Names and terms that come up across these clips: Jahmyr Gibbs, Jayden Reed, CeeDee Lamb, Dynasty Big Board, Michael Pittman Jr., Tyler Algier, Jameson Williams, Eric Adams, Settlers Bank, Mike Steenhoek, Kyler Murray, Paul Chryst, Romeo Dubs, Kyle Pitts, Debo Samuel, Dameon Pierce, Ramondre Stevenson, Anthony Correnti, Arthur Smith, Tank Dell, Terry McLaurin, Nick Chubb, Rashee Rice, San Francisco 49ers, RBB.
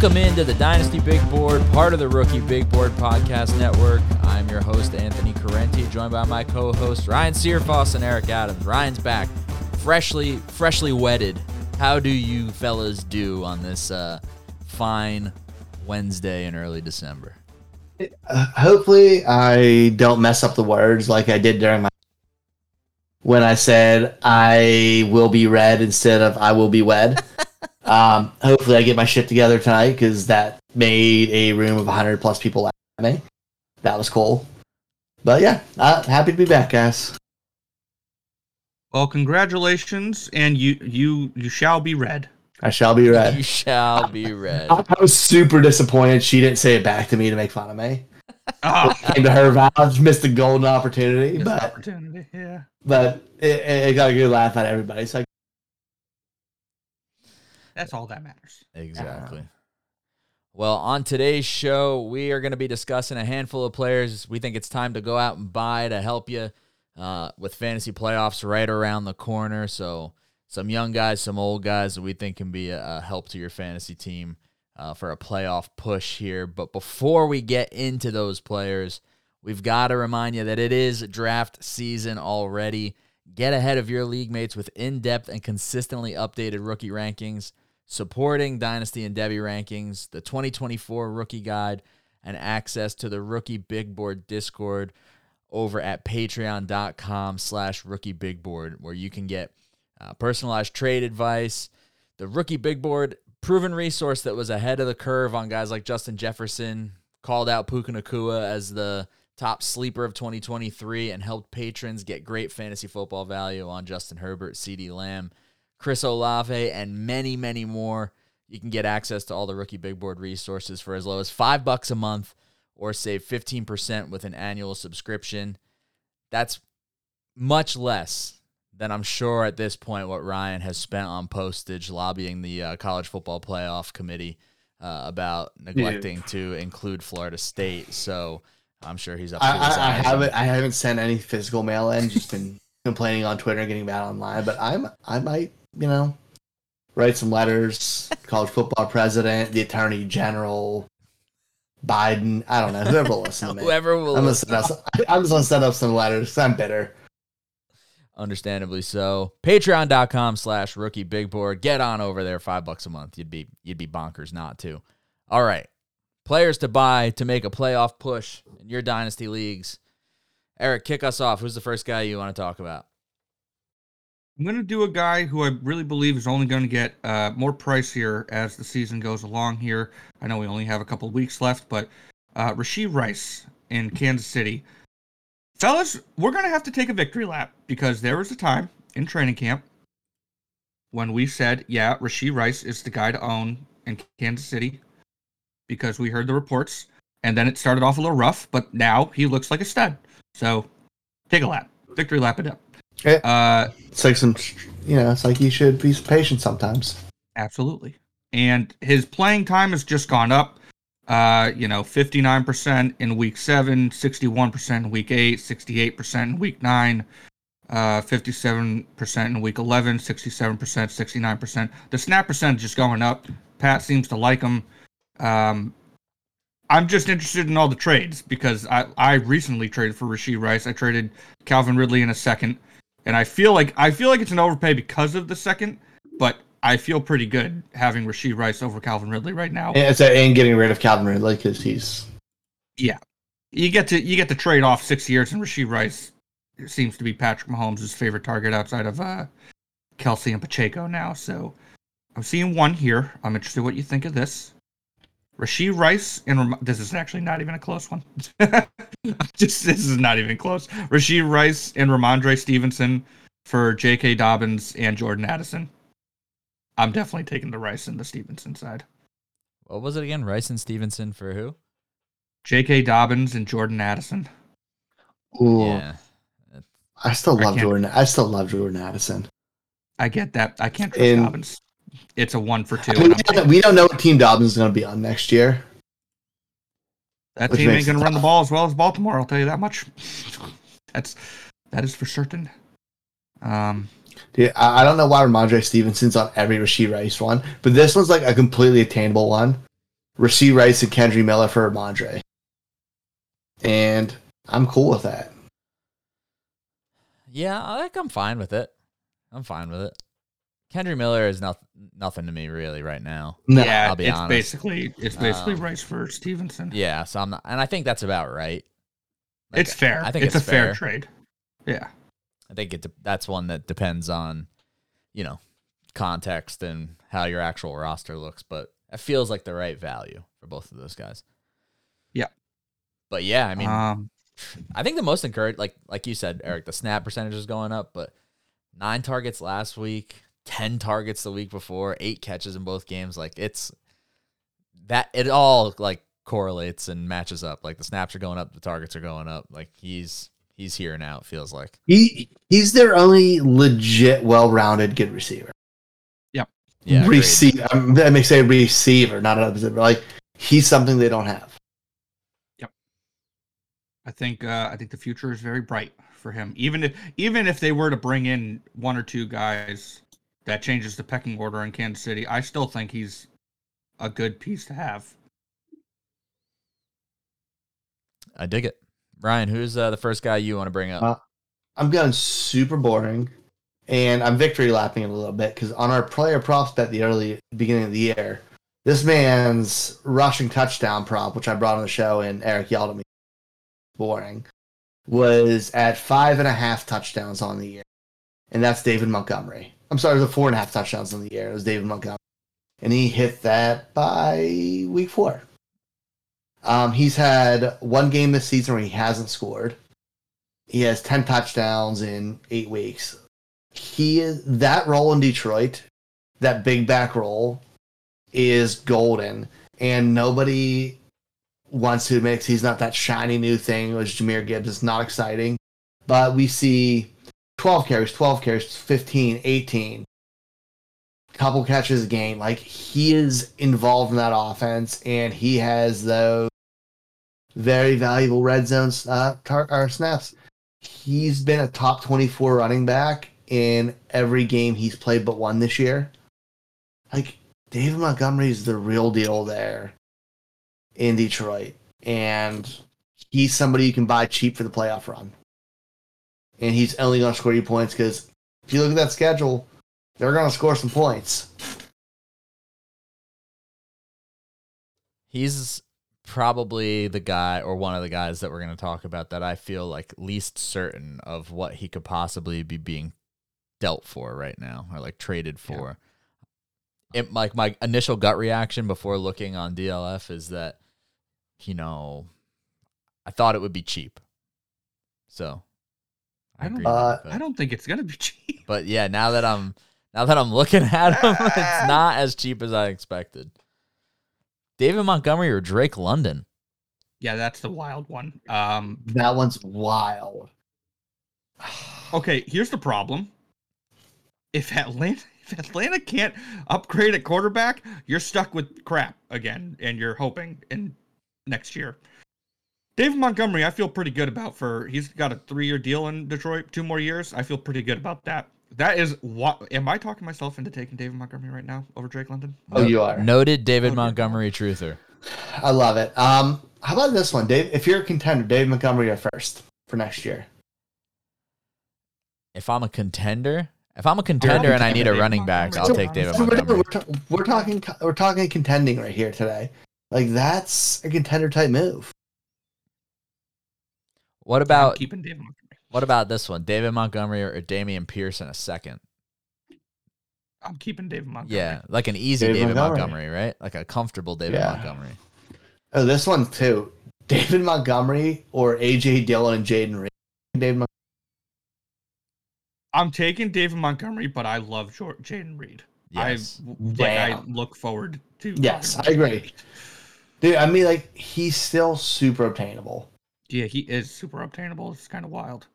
Welcome into the Dynasty Big Board, part of the Rookie Big Board Podcast Network. I'm your host, Anthony Correnti, joined by my co-hosts, Ryan Searfoss and Eric Adams. Ryan's back, freshly wedded. How do you fellas do on this fine Wednesday in early December? Hopefully I don't mess up the words like I did during my... when I said I will be read instead of I will be wed. Hopefully I get my shit together tonight, because that made a room of 100 plus people laugh at me. That was cool. But yeah, happy to be back, guys. Well, congratulations, and you shall be read. I shall be read. You shall be read. I was super disappointed she didn't say it back to me to make fun of me. Oh. It came to her vows, missed the golden opportunity. Yeah. But it got a good laugh out of everybody, so that's all that matters. Exactly. Well, on today's show, we are going to be discussing a handful of players we think it's time to go out and buy to help you with fantasy playoffs right around the corner. So some young guys, some old guys that we think can be a help to your fantasy team for a playoff push here. But before we get into those players, we've got to remind you that it is draft season already. Get ahead of your league mates with in-depth and consistently updated rookie rankings, supporting Dynasty and Debbie rankings, the 2024 Rookie Guide, and access to the Rookie Big Board Discord over at Patreon.com/Rookie Big Board, where you can get personalized trade advice. The Rookie Big Board, proven resource that was ahead of the curve on guys like Justin Jefferson, called out Puka Nacua as the top sleeper of 2023, and helped patrons get great fantasy football value on Justin Herbert, CeeDee Lamb, Chris Olave, and many, many more. You can get access to all the Rookie Big Board resources for as low as $5 a month, or save 15% with an annual subscription. That's much less than, I'm sure at this point, what Ryan has spent on postage lobbying the College Football Playoff Committee about neglecting to include Florida State. So I'm sure he's up to his eyes. I haven't sent any physical mail in, just been complaining on Twitter and getting bad online, but I might, write some letters, college football president, the attorney general, Biden, I don't know, whoever will listen to me. I'm just going to set up some letters, because I'm bitter. Understandably so. Patreon.com/Rookie Big Board. Get on over there, $5 a month. You'd be bonkers not to. All right. Players to buy to make a playoff push in your dynasty leagues. Eric, kick us off. Who's the first guy you want to talk about? I'm going to do a guy who I really believe is only going to get more pricier as the season goes along here. I know we only have a couple of weeks left, but Rashee Rice in Kansas City. Fellas, we're going to have to take a victory lap, because there was a time in training camp when we said, yeah, Rashee Rice is the guy to own in Kansas City, because we heard the reports, and then it started off a little rough, but now he looks like a stud. So take a lap. Victory lap it up. It's like you should be patient sometimes. Absolutely. And his playing time has just gone up. 59% in week 7, 61% in week 8, 68% in week 9, 57% in week 11, 67%, 69%. The snap percentage is going up. Pat seems to like him. I'm just interested in all the trades, because I recently traded for Rashee Rice. I traded Calvin Ridley in a second, and I feel like it's an overpay because of the second, but I feel pretty good having Rashee Rice over Calvin Ridley right now. And getting rid of Calvin Ridley, because he's... Yeah. You get to trade off 6 years, and Rashee Rice seems to be Patrick Mahomes' favorite target outside of Kelsey and Pacheco now. So I'm seeing one here. I'm interested in what you think of this. Rashee Rice, and this is actually not even a close one. This is not even close. Rashee Rice and Ramondre Stevenson for J.K. Dobbins and Jordan Addison. I'm definitely taking the Rice and the Stevenson side. What was it again? Rice and Stevenson for who? J.K. Dobbins and Jordan Addison. Ooh. Yeah. I still love Jordan Addison. I get that. I can't trust Dobbins. It's a 1-for-2. We don't know what team Dobbins is going to be on next year. That team ain't going to run the ball as well as Baltimore, I'll tell you that much. That is for certain. Dude, I don't know why Ramondre Stevenson's on every Rashee Rice one, but this one's like a completely attainable one. Rashee Rice and Kendry Miller for Ramondre. And I'm cool with that. Yeah, I think I'm fine with it. I'm fine with it. Kendry Miller is nothing to me really right now. No, yeah, I'll be honest. It's basically Rice for Stevenson. Yeah, so I'm not, and I think that's about right. Like, it's fair. I think it's a fair trade. Yeah, I think that's one that depends on, you know, context and how your actual roster looks, but it feels like the right value for both of those guys. Yeah, but yeah, I mean, I think the most encouraged, like you said, Eric, the snap percentage is going up, but 9 targets last week. 10 targets the week before, 8 catches in both games. Like, it's that it all like correlates and matches up. Like, the snaps are going up, the targets are going up. Like, he's here now. It feels like he's their only legit well-rounded good receiver. Yep. Yeah. Receiver. I may say receiver, not another receiver. Like, he's something they don't have. Yep. I think the future is very bright for him. Even if they were to bring in one or two guys. That changes the pecking order in Kansas City. I still think he's a good piece to have. I dig it. Ryan, who's the first guy you want to bring up? I'm going super boring, and I'm victory lapping it a little bit because on our player props bet the early beginning of the year, this man's rushing touchdown prop, which I brought on the show and Eric yelled at me, boring, was at 5.5 touchdowns on the year, and that's David Montgomery. I'm sorry, it was 4.5 touchdowns in the year. It was David Montgomery. And he hit that by week 4. He's had one game this season where he hasn't scored. He has 10 touchdowns in 8 weeks. That role in Detroit, that big back role, is golden. And nobody wants to admit he's not that shiny new thing. It was Jahmyr Gibbs. It's not exciting. But we see 12 carries, 15, 18. Couple catches a game. Like, he is involved in that offense, and he has those very valuable red zone snaps. He's been a top 24 running back in every game he's played but one this year. Like, David Montgomery is the real deal there in Detroit, and he's somebody you can buy cheap for the playoff run. And he's only going to score you points because if you look at that schedule, they're going to score some points. He's probably the guy or one of the guys that we're going to talk about that I feel like least certain of what he could possibly be being dealt for right now or like traded for. Yeah. It, like, my initial gut reaction before looking on DLF is that, you know, I thought it would be cheap. So. I don't think it's gonna be cheap. But yeah, now that I'm looking at him, it's not as cheap as I expected. David Montgomery or Drake London? Yeah, that's the wild one. That one's wild. Okay, here's the problem. If Atlanta can't upgrade at quarterback, you're stuck with crap again, and you're hoping in next year. David Montgomery, I feel pretty good about he's got a 3-year deal in Detroit, 2 more years. I feel pretty good about that. That is what, am I talking myself into taking David Montgomery right now over Drake London? Oh, you are. Noted David Montgomery truther. I love it. How about this one, Dave? If you're a contender, David Montgomery are first for next year. If I'm a contender and I need a running back, I'll take David Montgomery. We're talking contending right here today. Like, that's a contender type move. What about this one? David Montgomery or Dameon Pierce in a second? I'm keeping David Montgomery. Yeah, like an easy David Montgomery, right? Like a comfortable David Montgomery. Oh, this one too. David Montgomery or A.J. Dillon and Jayden Reed? I'm taking David Montgomery, but I love Jayden Reed. Yes. I look forward to. Yes, I agree. Dude, I mean, like, he's still super obtainable. Yeah, he is super obtainable. It's kind of wild.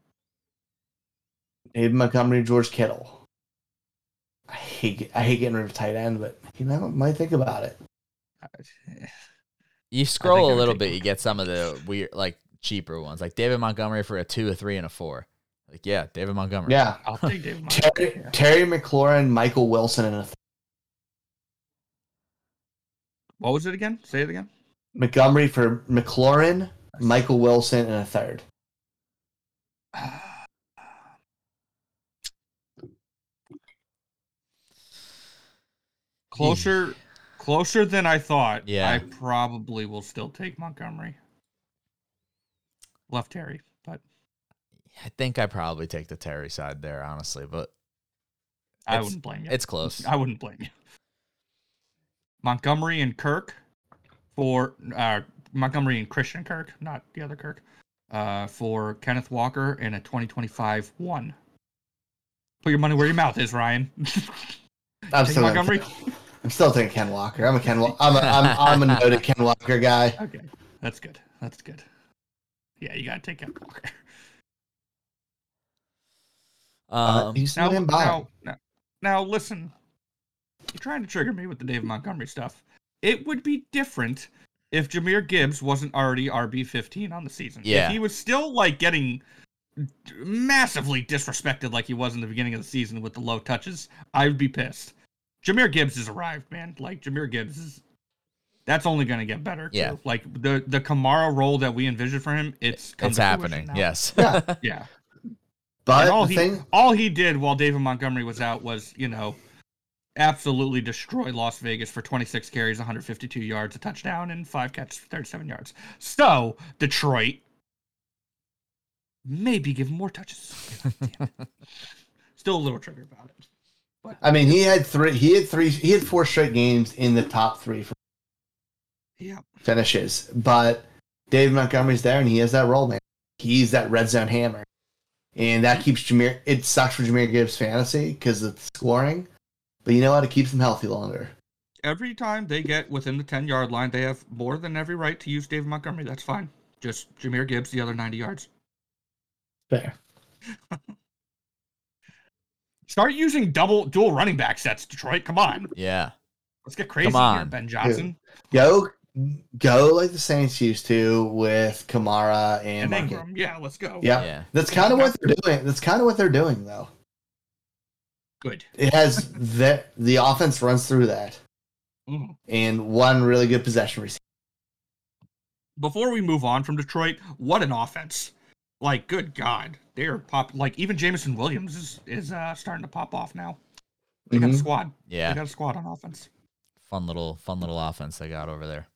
David Montgomery, George Kittle. I hate getting rid of tight end, but, you know, I might think about it. You scroll a little bit, you get some of the weird, like, cheaper ones, like David Montgomery for a 2, a 3, and a 4. Like, yeah, David Montgomery. Yeah, I'll take David Montgomery. Terry McLaurin, Michael Wilson, and a What was it again? Say it again. Montgomery for McLaurin, Michael Wilson, and a third. Closer than I thought. Yeah. I probably will still take Montgomery. Love Terry, but I think I probably take the Terry side there, honestly. But I wouldn't blame you. It's close. I wouldn't blame you. Montgomery and Kirk for Montgomery and Christian Kirk, not the other Kirk, for Kenneth Walker in a 2025 one. Put your money where your mouth is, Ryan. I'm still thinking Ken Walker. I'm a noted Ken Walker guy. Okay, that's good. That's good. Yeah, you gotta take Ken Walker. Now listen. You're trying to trigger me with the David Montgomery stuff. It would be different if Jahmyr Gibbs wasn't already RB15 on the season. Yeah. If he was still like getting massively disrespected like he was in the beginning of the season with the low touches, I would be pissed. Jahmyr Gibbs has arrived, man. Like Jahmyr Gibbs is, that's only going to get better. Yeah. Too. Like the Kamara role that we envisioned for him, it's happening. Yes. Yeah. Yeah. But all he did while David Montgomery was out was, you know, absolutely destroy Las Vegas for 26 carries, 152 yards, a touchdown, and 5 catches for 37 yards. So, Detroit, maybe give him more touches. Still a little triggered about it. But, I mean, he had 4 straight games in the top 3 for finishes. But David Montgomery's there, and he has that role, man. He's that red zone hammer. And that keeps Jahmyr... It sucks for Jahmyr Gibbs' fantasy because of the scoring. But you know what? It keeps them healthy longer. Every time they get within the 10-yard line, they have more than every right to use David Montgomery. That's fine. Just Jahmyr Gibbs the other 90 yards. Fair. Start using dual running back sets, Detroit. Come on. Yeah. Let's get crazy here, Ben Johnson. Go like the Saints used to with Kamara and Engram. Yeah, let's go. Yeah. Yeah. That's kind of what they're doing. That's kind of what they're doing, though. Good. It has the offense runs through that, and one really good possession receiver. Before we move on from Detroit, what an offense! Like, good God, they are Like, even Jameson Williams is starting to pop off now. They got a squad. Yeah, they got a squad on offense. Fun little offense they got over there.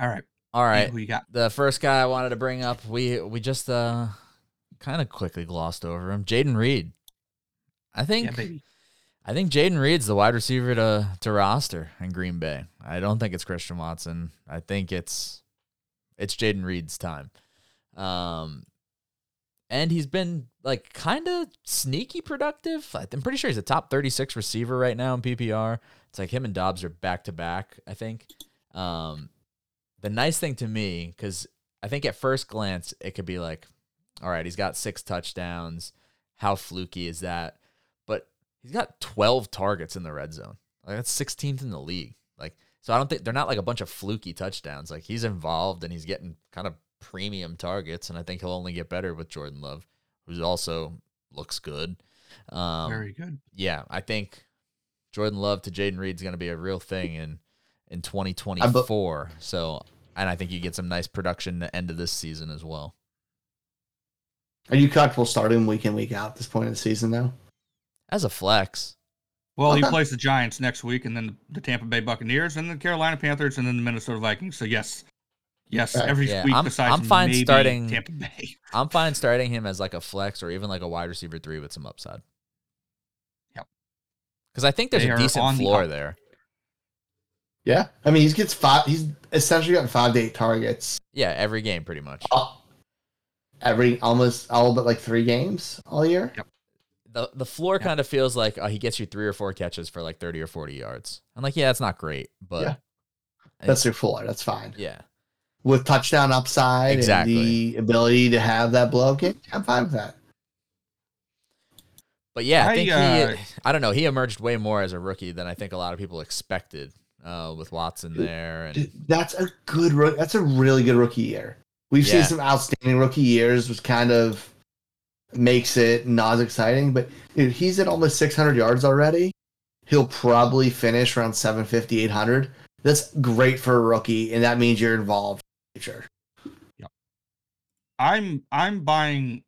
All right. Who you got? The first guy I wanted to bring up, we just kind of quickly glossed over him. Jayden Reed. I think Jayden Reed's the wide receiver to roster in Green Bay. I don't think it's Christian Watson. I think it's Jayden Reed's time. And he's been like kind of sneaky productive. I'm pretty sure he's a top 36 receiver right now in PPR. It's like him and Dobbs are back to back, I think. The nice thing to me, because I think at first glance it could be like, all right, he's got 6 touchdowns. How fluky is that? But he's got 12 targets in the red zone. Like, that's 16th in the league. Like, so I don't think they're not like a bunch of fluky touchdowns. Like, he's involved and he's getting kind of premium targets, and I think he'll only get better with Jordan Love, who also looks good. Very good. Yeah, I think Jordan Love to Jayden Reed is going to be a real thing in 2024. So, and I think you get some nice production at the end of this season as well. Are you comfortable starting week in, week out at this point in the season, though? As a flex. Well, he plays the Giants next week, and then the Tampa Bay Buccaneers, and the Carolina Panthers, and then the Minnesota Vikings. So, yes, right. Every week besides maybe Tampa Bay. I'm fine starting him as like a flex or even like a wide receiver 3 with some upside. Yep. Because I think there's a decent floor there. Yeah. I mean, he gets 5. He's essentially gotten 5 to 8 targets. Yeah, every game pretty much. Almost all but like 3 games all year. Yep. The floor kind of feels like he gets you 3 or 4 catches for like 30 or 40 yards. I'm like, yeah, that's not great, but that's your floor. That's fine. Yeah, with touchdown upside and the ability to have that blow kick, I'm fine with that. But yeah, I think I don't know. He emerged way more as a rookie than I think a lot of people expected with Watson there, and that's a really good rookie year. We've seen some outstanding rookie years, which kind of makes it not as exciting. But dude, he's at almost 600 yards already. he'll probably finish around 750, 800. That's great for a rookie, and that means you're involved in the future. Yep. I'm buying,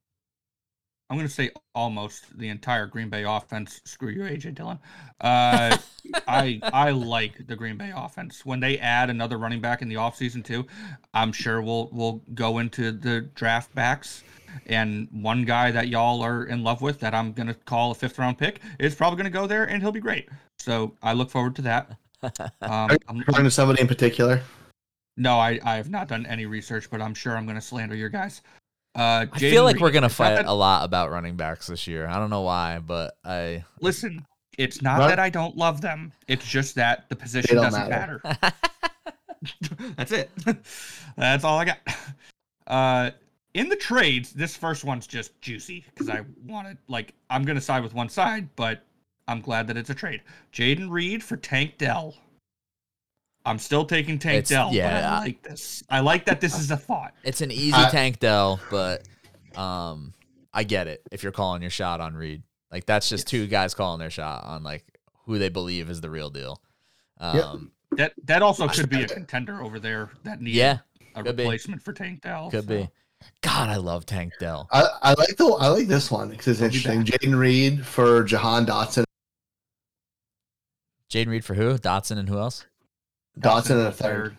I'm going to say almost the entire Green Bay offense. Screw you, AJ Dillon. I like the Green Bay offense. When they add another running back in the offseason too, I'm sure we'll go into the draft backs. And one guy that y'all are in love with that I'm going to call a 5th round pick is probably going to go there, and he'll be great. So I look forward to that. Are you talking to somebody in particular? No, I have not done any research, but I'm sure I'm going to slander your guys. I feel like Reed, we're going to fight a lot about running backs this year. I don't know why, but I... Listen, it's not that I don't love them. It's just that the position doesn't matter. That's it. That's all I got. In the trades, this first one's just juicy because I wanted, like, I'm going to side with one side, but I'm glad that it's a trade. Jayden Reed for Tank Dell. I'm still taking Tank Dell. Yeah, but I like this. I like that this is a thought. It's an easy Tank Dell, but I get it if you're calling your shot on Reed. Like, that's just two guys calling their shot on, like, who they believe is the real deal. That also could be a contender over there that needs a replacement for Tank Dell. Could be. God, I love Tank Dell. I like this one because it's interesting. Jayden Reed for Jahan Dotson. Jayden Reed for who? Dotson and who else? Dotson and a third.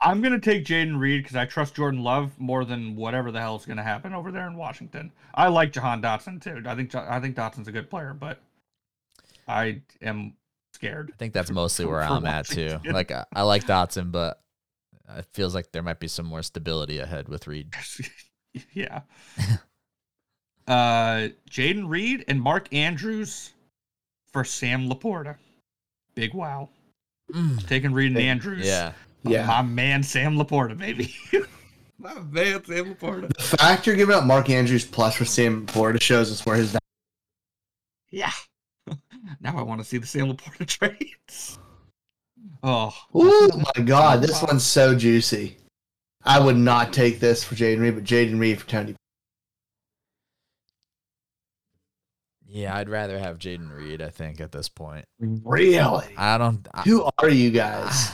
I'm gonna take Jayden Reed because I trust Jordan Love more than whatever the hell is gonna happen over there in Washington. I like Jahan Dotson too. I think Dotson's a good player, but I am scared. I think that's mostly where I'm at too. Like I like Dotson, but it feels like there might be some more stability ahead with Reed. Yeah. Jayden Reed and Mark Andrews for Sam LaPorta. Big wow. Taking Reed and Andrews. Yeah. My man Sam LaPorta, baby. My man Sam LaPorta. The fact you're giving up Mark Andrews plus for Sam LaPorta shows us where his value is. Yeah. Now I want to see the Sam LaPorta trades. Oh. Oh my God. This one's so juicy. I would not take this for Jayden Reed, but Jayden Reed for Tony. Yeah, I'd rather have Jayden Reed, I think, at this point. Really? Who are you guys?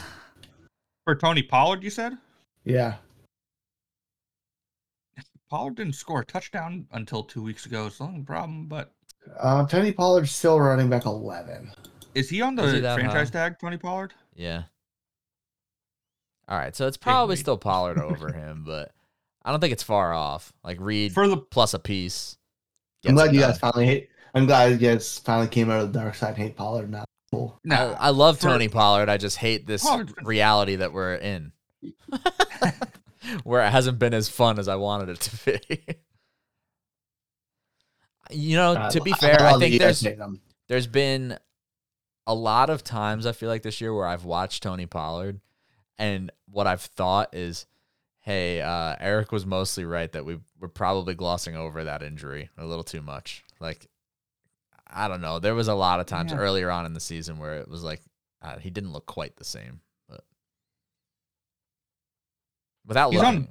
For Tony Pollard, you said? Yeah. Pollard didn't score a touchdown until 2 weeks ago. It's not a problem, but... Tony Pollard's still running back 11. Is he on the franchise tag, Tony Pollard? Yeah. All right, so it's probably still Pollard over him, but I don't think it's far off. Like, Reed for the plus a piece. I'm glad you guys finally came out of the dark side and hate Pollard now. Cool. No, I love Tony Pollard. I just hate this reality that we're in, where it hasn't been as fun as I wanted it to be. You know, to be fair, I think there's been a lot of times I feel like this year where I've watched Tony Pollard, and what I've thought is, hey, Eric was mostly right that we're probably glossing over that injury a little too much. Like, I don't know. There was a lot of times earlier on in the season where it was like he didn't look quite the same. But without looking,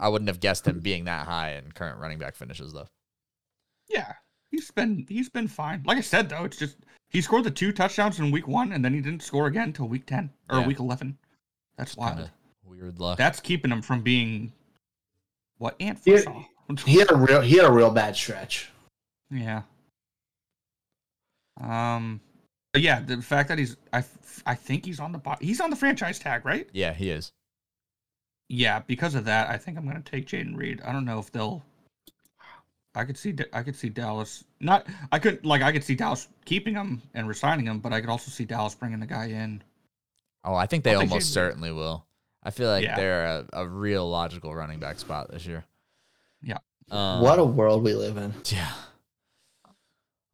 I wouldn't have guessed him being that high in current running back finishes, though. Yeah, he's been fine. Like I said, though, it's just he scored the 2 touchdowns in week 1, and then he didn't score again until week 10 or week 11. That's wild. Kinda. Weird luck. That's keeping him from being what Ant foresaw. He had a real bad stretch. Yeah. But yeah, the fact that I think he's on the franchise tag, right? Yeah, he is. Yeah, because of that, I think I'm going to take Jayden Reed. I don't know if they'll. I could see Dallas not. I could see Dallas keeping him and resigning him, but I could also see Dallas bringing the guy in. Oh, I think they almost certainly will. I feel like they're a real logical running back spot this year. Yeah. What a world we live in. Yeah.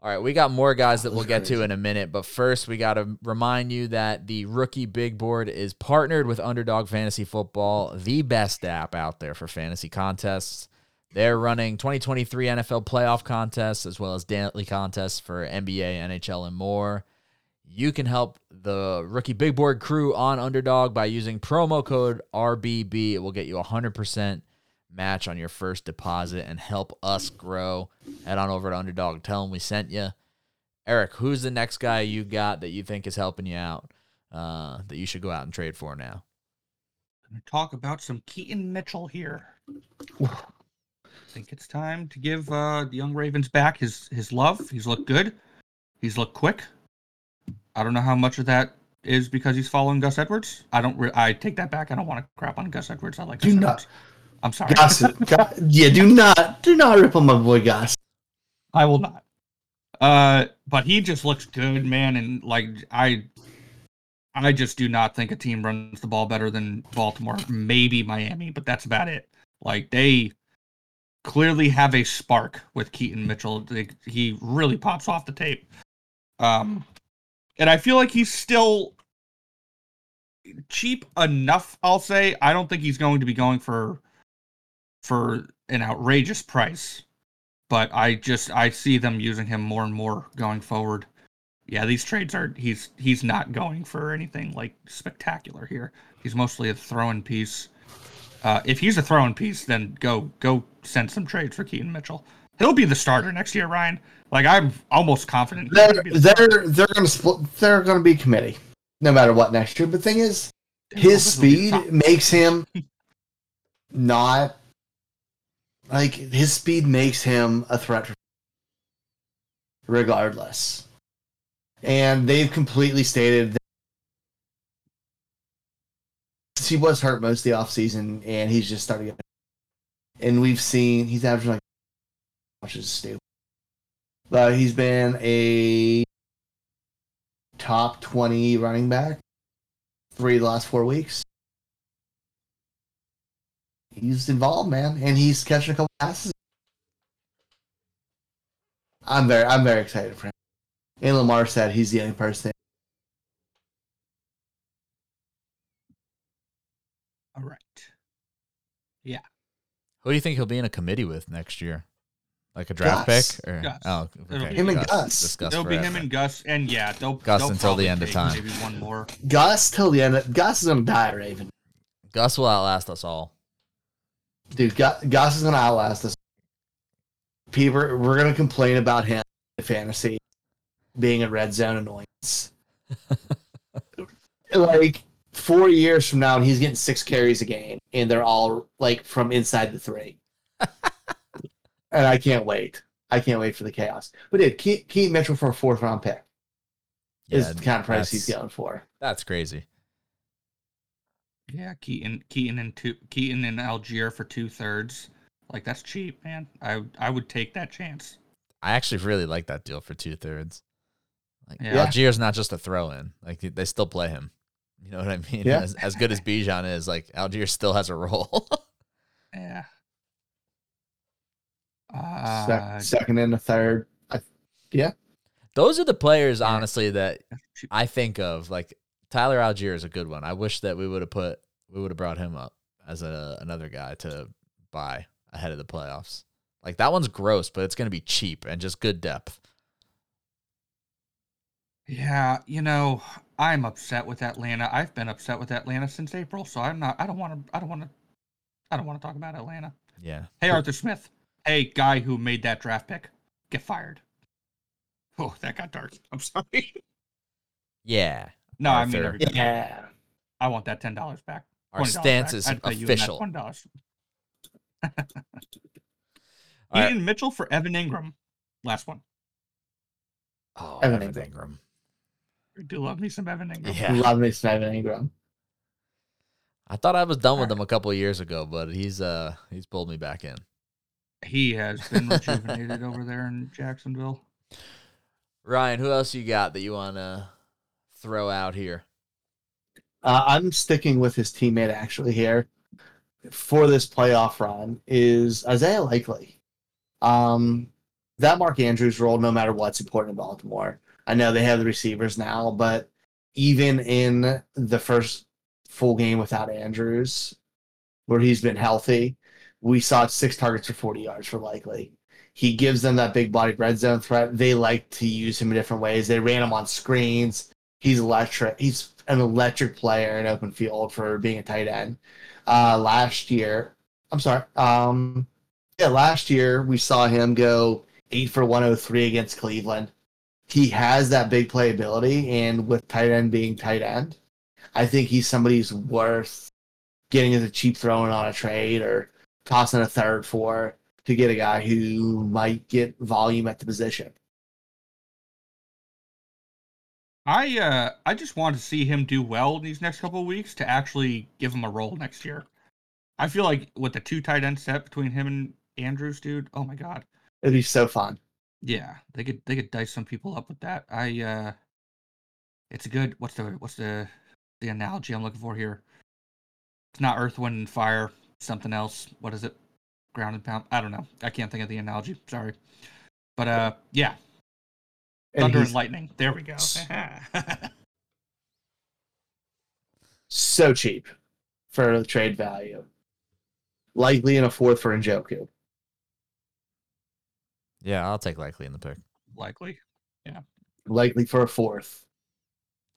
All right, we got more guys that we'll get to in a minute, but first we got to remind you that the Rookie Big Board is partnered with Underdog Fantasy Football, the best app out there for fantasy contests. They're running 2023 NFL playoff contests as well as daily contests for NBA, NHL, and more. You can help the Rookie Big Board crew on Underdog by using promo code RBB. It will get you 100% match on your first deposit and help us grow. Head on over to Underdog and tell them we sent you. Eric, who's the next guy you got that you think is helping you out that you should go out and trade for now? I'm going to talk about some Keaton Mitchell here. I think it's time to give the young Ravens back his love. He's looked good. He's looked quick. I don't know how much of that is because he's following Gus Edwards. I take that back. I don't want to crap on Gus Edwards. I like Gus Edwards. I'm sorry. Do not rip on my boy Gus. I will not. But he just looks good, man. And like I just do not think a team runs the ball better than Baltimore. Maybe Miami, but that's about it. Like they clearly have a spark with Keaton Mitchell. He really pops off the tape. And I feel like he's still cheap enough, I'll say. I don't think he's going to be going for an outrageous price. But I see them using him more and more going forward. Yeah, these trades are he's not going for anything like spectacular here. He's mostly a throwing piece. If he's a throwing piece, then go send some trades for Keaton Mitchell. He'll be the starter next year, Ryan. Like I'm almost confident. They're going to split. They're going to be committee, no matter what next year. But the thing is, his speed makes him not like his speed makes him a threat, regardless. And they've completely stated that he was hurt most of the offseason, and he's just starting. And we've seen he's averaging like, which is stupid. But he's been a top 20 running back 3 of the last 4 weeks. He's involved, man, and he's catching a couple passes. I'm very excited for him. And Lamar said he's the only person. All right. Yeah. Who do you think he'll be in a committee with next year? Like a draft pick? Or Gus. Oh, okay. Him and Gus. They'll be him and Gus, and yeah, they'll until the end of time. Maybe one more. Gus till the end. Gus is gonna die, Raven. Gus will outlast us all. Dude, Gus is gonna outlast us. People, we're gonna complain about him in fantasy being a red zone annoyance. Like 4 years from now, and he's getting 6 carries a game, and they're all like from inside the 3. And I can't wait. I can't wait for the chaos. But dude, Keaton Mitchell for a 4th-round pick is the kind of price he's going for. That's crazy. Yeah, Keaton and Algier for 2/3. Like that's cheap, man. I would take that chance. I actually really like that deal for 2/3. Like Algier's not just a throw-in. Like they still play him. You know what I mean? Yeah. As good as Bijan is, like Algier still has a role. Yeah. Second and a third. Those are the players, honestly, that I think of. Like Tyler Algier is a good one. I wish that we would have brought him up as another guy to buy ahead of the playoffs. Like that one's gross, but it's going to be cheap and just good depth. Yeah, you know, I'm upset with Atlanta. I've been upset with Atlanta since April, so I don't want to talk about Atlanta. Yeah. Hey, Arthur Smith. Hey, guy who made that draft pick, get fired. Oh, that got dark. I'm sorry. Yeah. No, Arthur. I mean, everybody. Yeah. I want that $10 back. Our stance back. Is official. $1. Ian Mitchell for Evan Engram. Last one. Oh, Evan Engram. You do love me some Evan Engram. Yeah. Love me some Evan Engram. I thought I was done with him a couple of years ago, but he's pulled me back in. He has been rejuvenated over there in Jacksonville. Ryan, who else you got that you want to throw out here? I'm sticking with his teammate actually here for this playoff run is Isaiah Likely. That Mark Andrews role, no matter what's important in Baltimore. I know they have the receivers now, but even in the first full game without Andrews, where he's been healthy, we saw 6 targets for 40 yards for Likely. He gives them that big-bodied red zone threat. They like to use him in different ways. They ran him on screens. He's electric. He's an electric player in open field for being a tight end. Last year, I'm sorry. Yeah, last year we saw him go 8 for 103 against Cleveland. He has that big playability, and with tight end being tight end, I think he's somebody who's worth getting as a cheap throw-in on a trade or tossing a third for to get a guy who might get volume at the position. I just want to see him do well in these next couple of weeks to actually give him a role next year. I feel like with the two tight end set between him and Andrews, dude, oh my God. It'd be so fun. Yeah, they could dice some people up with that. It's a good. What's the analogy I'm looking for here? It's not Earth, Wind, and Fire. Something else. What is it? Ground and Pound. I don't know. I can't think of the analogy. Sorry, but yeah. Thunder and lightning. There we go. So cheap for trade value. Likely in a fourth for Njoku. Yeah, I'll take Likely in the pick. Likely, yeah. Likely for a fourth.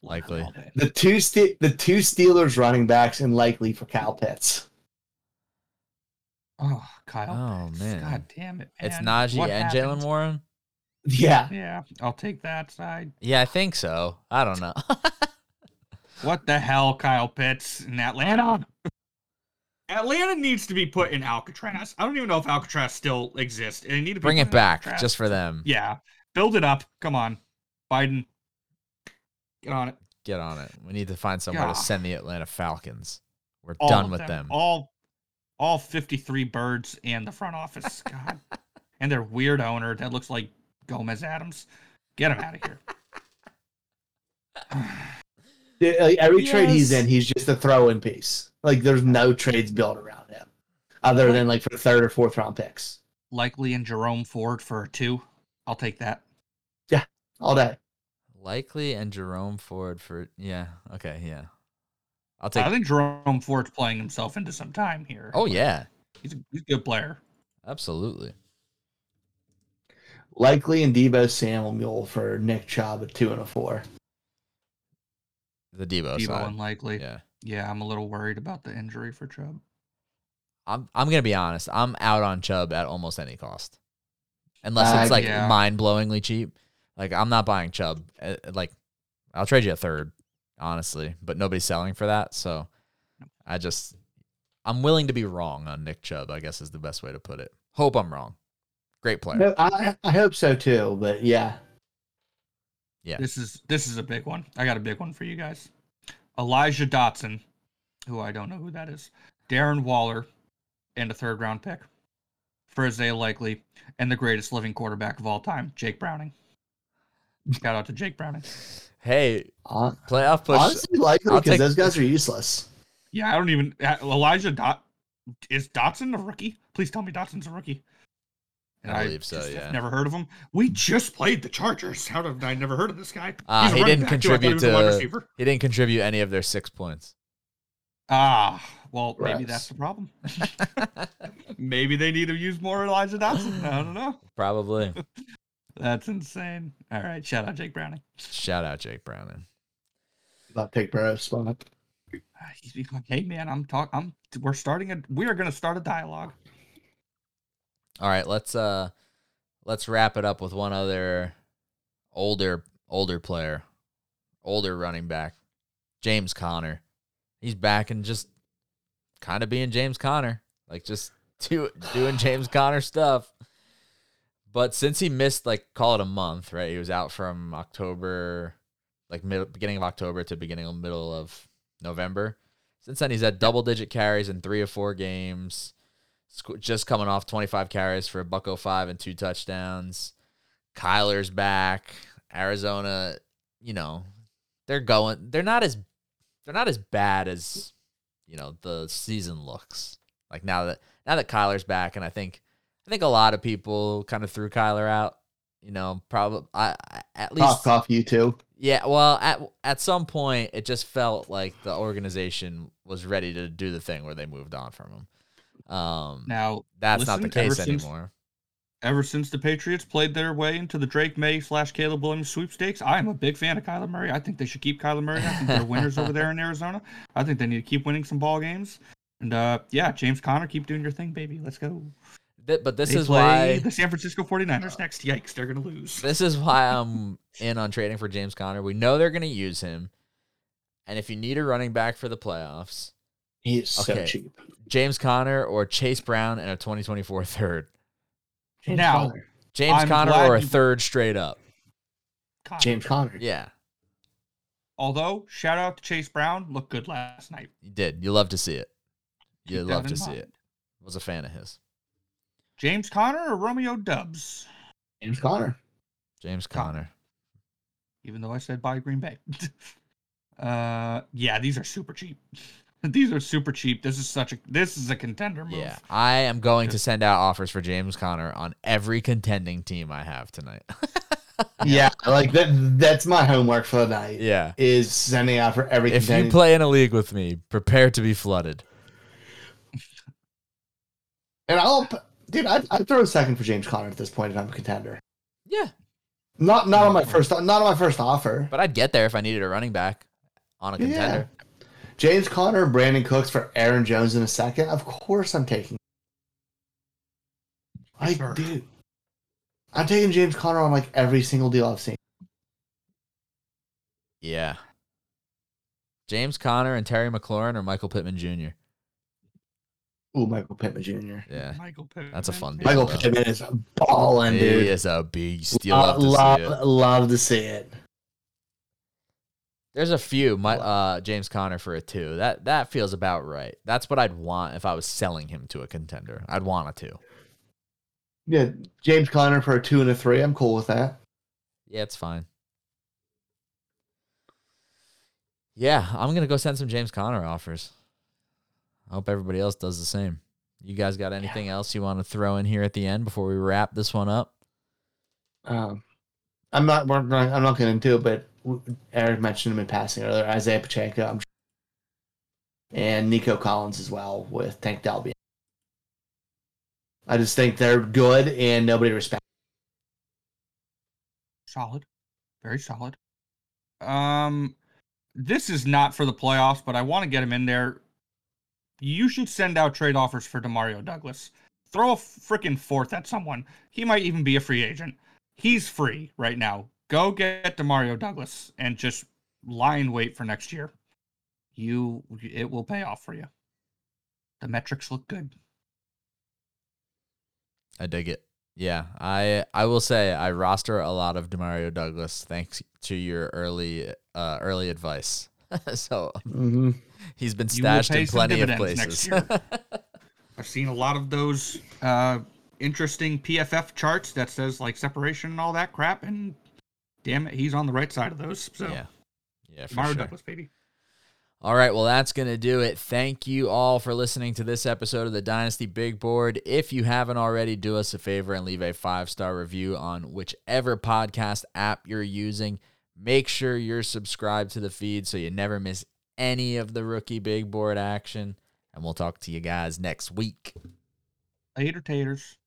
Likely. The two Steelers running backs and Likely for Kyle Pitts. Oh, Kyle Pitts. Man. God damn it, man. It's Najee and Jalen Warren? Yeah. Yeah, I'll take that side. Yeah, I think so. I don't know. What the hell, Kyle Pitts in Atlanta? Atlanta needs to be put in Alcatraz. I don't even know if Alcatraz still exists. They need to bring it back just for them. Yeah. Build it up. Come on. Biden. Get on it. We need to find somewhere to send the Atlanta Falcons. We're all done with them. All 53 birds and the front office. God. And their weird owner that looks like Gomez Adams. Get him out of here. Every trade he's in, he's just a throw-in piece. Like, there's no trades built around him other than, like, for third or fourth round picks. Likely and Jerome Ford for 2. I'll take that. Yeah, all day. Likely and Jerome Ford for, yeah, okay, yeah. I'll take. I think Jerome Ford's playing himself into some time here. Oh, yeah. He's a good player. Absolutely. Likely and Debo Samuel for Nick Chubb at 2 and a 4. The Debo side. Unlikely. Yeah. Yeah, I'm a little worried about the injury for Chubb. I'm gonna be honest. I'm out on Chubb at almost any cost, unless it's like mind-blowingly cheap. Like I'm not buying Chubb. Like I'll trade you a third, honestly, but nobody's selling for that. So I'm willing to be wrong on Nick Chubb. I guess is the best way to put it. Hope I'm wrong. Great player. No, I hope so too. But yeah. This is a big one. I got a big one for you guys. Elijah Dotson, who I don't know who that is, Darren Waller, and a third-round pick for Isaiah Likely, and the greatest living quarterback of all time, Jake Browning. Shout out to Jake Browning. Hey, playoff push. Honestly, Likely, because those guys are useless. Yeah, I don't even... Is Dotson a rookie? Please tell me Dotson's a rookie. And I believe so, yeah. I've never heard of him. We just played the Chargers. How did I never heard of this guy? He didn't contribute to. He didn't contribute any of their 6 points. Well, Perhaps. Maybe that's the problem. Maybe they need to use more Elijah Dotson. I don't know. Probably. That's insane. All right, shout out Jake Browning. About Jake Brow's spot. He's like, hey man, we are going to start a dialogue. All right, let's wrap it up with one other older player, older running back, James Conner. He's back and just kind of being James Conner, like just doing James Conner stuff. But since he missed, like, call it a month, right? He was out from October, like beginning of October to middle of November. Since then, he's had double-digit carries in 3 of 4 games. Just coming off 25 carries for $105 and 2 touchdowns. Kyler's back. Arizona, they're not as bad as, the season looks. Like now that Kyler's back, and I think a lot of people kind of threw Kyler out, probably at least off you too. Yeah, well, at some point it just felt like the organization was ready to do the thing where they moved on from him. Now that's not the case anymore. Ever since the Patriots played their way into the Drake May / Caleb Williams sweepstakes, I am a big fan of Kyler Murray. I think they should keep Kyler Murray. I think they're winners over there in Arizona. I think they need to keep winning some ball games. And yeah, James Conner, keep doing your thing, baby. Let's go. But this is why the San Francisco 49ers next. Yikes, they're going to lose. This is why I'm in on trading for James Conner. We know they're going to use him. And if you need a running back for the playoffs, he is so cheap. James Conner or Chase Brown and a 2024 third. Now, James Conner or a third straight up. James Conner. Yeah. Although, shout out to Chase Brown. Looked good last night. You did. You love to see it. You love to see it. Was a fan of his. James Conner or Romeo Dubs? James Conner. James Conner. Even though I said buy Green Bay. Yeah, these are super cheap. These are super cheap. This is a contender move. Yeah, I am going to send out offers for James Conner on every contending team I have tonight. Yeah, like that's my homework for the night. Yeah, is sending out for every contending. If you play in a league with me, prepare to be flooded. And I'd throw a second for James Conner at this point, and I'm a contender. Yeah, not on my first offer, but I'd get there if I needed a running back on a contender. Yeah. James Conner, Brandon Cooks for Aaron Jones in a second. Of course I'm taking. Dude, I'm taking James Conner on like every single deal I've seen. Yeah. James Conner and Terry McLaurin or Michael Pittman Jr.? Ooh, Michael Pittman Jr. Yeah. Michael Pittman. That's a fun deal. Michael Pittman is a ballin', dude. He is a beast. You love to see it. There's a few. James Conner for a two. That feels about right. That's what I'd want if I was selling him to a contender. I'd want a two. Yeah, James Conner for a 2 and a 3. I'm cool with that. Yeah, it's fine. Yeah, I'm gonna go send some James Conner offers. I hope everybody else does the same. You guys got anything else you want to throw in here at the end before we wrap this one up? I'm not going to do it, but Eric mentioned him in passing earlier. Isaiah Pacheco, and Nico Collins as well with Tank Dell. I just think they're good and nobody respects. Solid, very solid. This is not for the playoffs, but I want to get him in there. You should send out trade offers for DeMario Douglas. Throw a freaking fourth at someone. He might even be a free agent. He's free right now. Go get DeMario Douglas and just lie in wait for next year. It will pay off for you. The metrics look good. I dig it. Yeah, I will say I roster a lot of DeMario Douglas thanks to your early advice. So he's been stashed in plenty of places. I've seen a lot of those interesting PFF charts that says like separation and all that crap, and damn it, he's on the right side of those. So yeah, for sure. Douglas, baby. All right, well, that's going to do it. Thank you all for listening to this episode of the Dynasty Big Board. If you haven't already, do us a favor and leave a 5-star review on whichever podcast app you're using. Make sure you're subscribed to the feed so you never miss any of the Rookie Big Board action. And we'll talk to you guys next week. Later, taters.